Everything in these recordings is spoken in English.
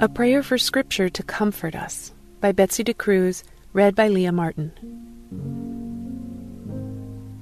A Prayer for Scripture to Comfort Us by Betsy DeCruz. Read by Leah Martin.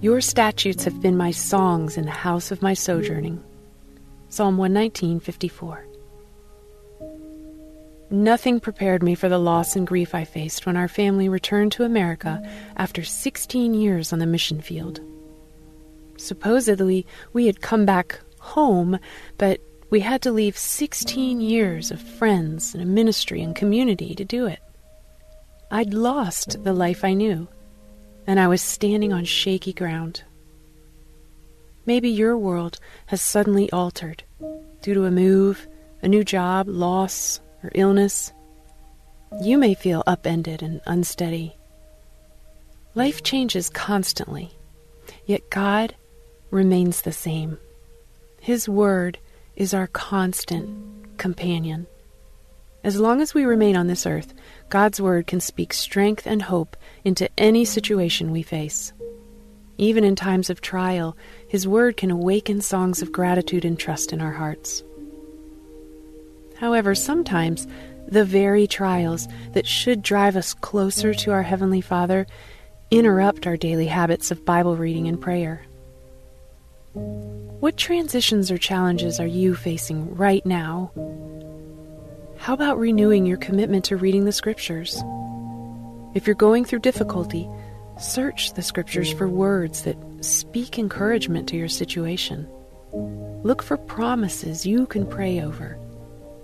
Your statutes have been my songs in the house of my sojourning. Psalm 119:54. Nothing prepared me for the loss and grief I faced when our family returned to America after 16 years on the mission field. Supposedly, we had come back home, but we had to leave 16 years of friends and a ministry and community to do it. I'd lost the life I knew, and I was standing on shaky ground. Maybe your world has suddenly altered due to a move, a new job, loss, or illness. You may feel upended and unsteady. Life changes constantly, yet God remains the same. His Word is our constant companion. As long as we remain on this earth, God's Word can speak strength and hope into any situation we face. Even in times of trial, His Word can awaken songs of gratitude and trust in our hearts. However, sometimes the very trials that should drive us closer to our Heavenly Father interrupt our daily habits of Bible reading and prayer. What transitions or challenges are you facing right now? How about renewing your commitment to reading the Scriptures? If you're going through difficulty, search the Scriptures for words that speak encouragement to your situation. Look for promises you can pray over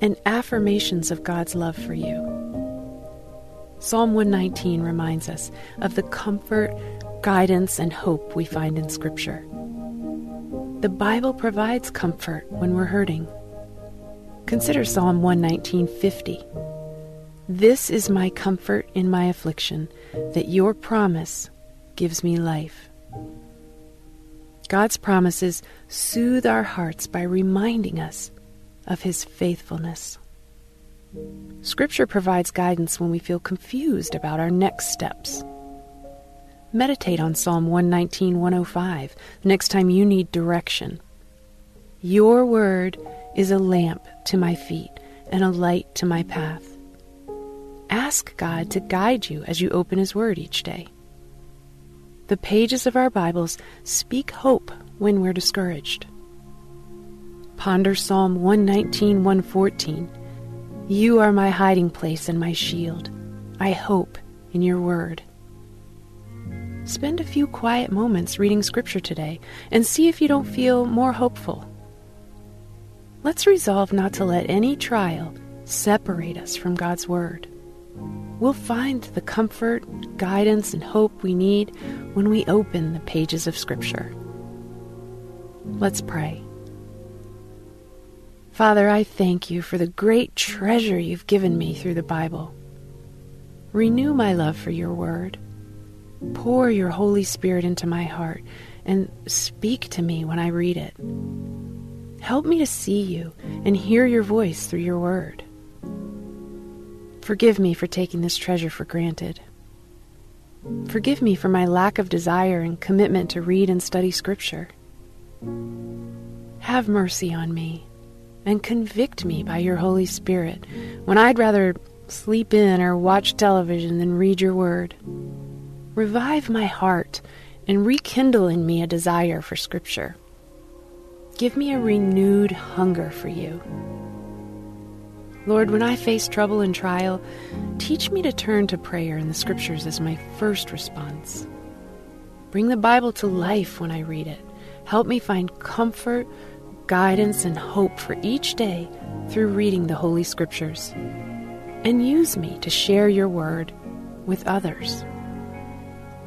and affirmations of God's love for you. Psalm 119 reminds us of the comfort, guidance, and hope we find in Scripture. The Bible provides comfort when we're hurting. Consider Psalm 119:50. This is my comfort in my affliction, that your promise gives me life. God's promises soothe our hearts by reminding us of His faithfulness. Scripture provides guidance when we feel confused about our next steps. Meditate on Psalm 119:105 the next time you need direction. Your Word is a lamp to my feet and a light to my path. Ask God to guide you as you open His Word each day. The pages of our Bibles speak hope when we're discouraged. Ponder Psalm 119:114. You are my hiding place and my shield. I hope in your Word. Spend a few quiet moments reading Scripture today and see if you don't feel more hopeful. Let's resolve not to let any trial separate us from God's Word. We'll find the comfort, guidance, and hope we need when we open the pages of Scripture. Let's pray. Father, I thank you for the great treasure you've given me through the Bible. Renew my love for your word. Pour your Holy Spirit into my heart and speak to me when I read it. Help me to see you and hear your voice through your word. Forgive me for taking this treasure for granted. Forgive me for my lack of desire and commitment to read and study Scripture. Have mercy on me and convict me by your Holy Spirit when I'd rather sleep in or watch television than read your word. Revive my heart and rekindle in me a desire for Scripture. Give me a renewed hunger for you. Lord, when I face trouble and trial, teach me to turn to prayer and the Scriptures as my first response. Bring the Bible to life when I read it. Help me find comfort, guidance, and hope for each day through reading the Holy Scriptures. And use me to share your word with others.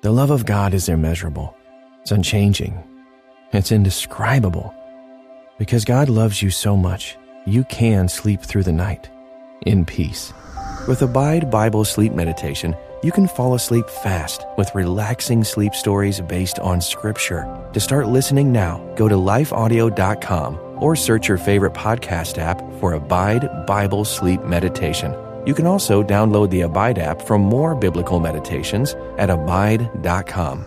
The love of God is immeasurable. It's unchanging. It's indescribable. Because God loves you so much, you can sleep through the night in peace. With Abide Bible Sleep Meditation, you can fall asleep fast with relaxing sleep stories based on Scripture. To start listening now, go to lifeaudio.com or search your favorite podcast app for Abide Bible Sleep Meditation. You can also download the Abide app for more biblical meditations at abide.com.